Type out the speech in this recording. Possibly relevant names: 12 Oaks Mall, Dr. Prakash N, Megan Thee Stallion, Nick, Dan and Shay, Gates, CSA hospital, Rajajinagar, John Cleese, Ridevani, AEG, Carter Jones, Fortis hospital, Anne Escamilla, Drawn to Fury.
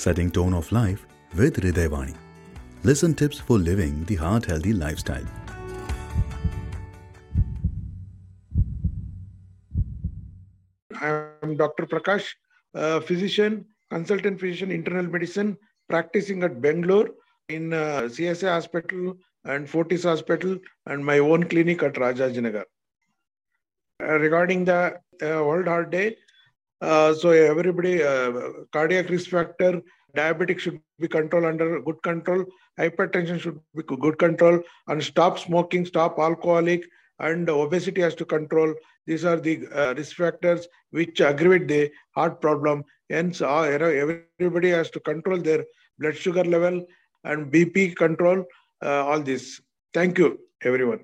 Setting Tone of Life with Ridevani. Listen tips for living the heart-healthy lifestyle. I am Dr. Prakash, physician, consultant physician, internal medicine, practicing at Bangalore in CSA hospital and Fortis hospital and my own clinic at Rajajinagar. Regarding the World Heart Day, so everybody, cardiac risk factor, diabetic should be controlled under good control, hypertension should be good control, and stop smoking, stop alcoholic, and obesity has to control. These are the risk factors which aggravate the heart problem. Hence, everybody has to control their blood sugar level and BP control, all this. Thank you, everyone.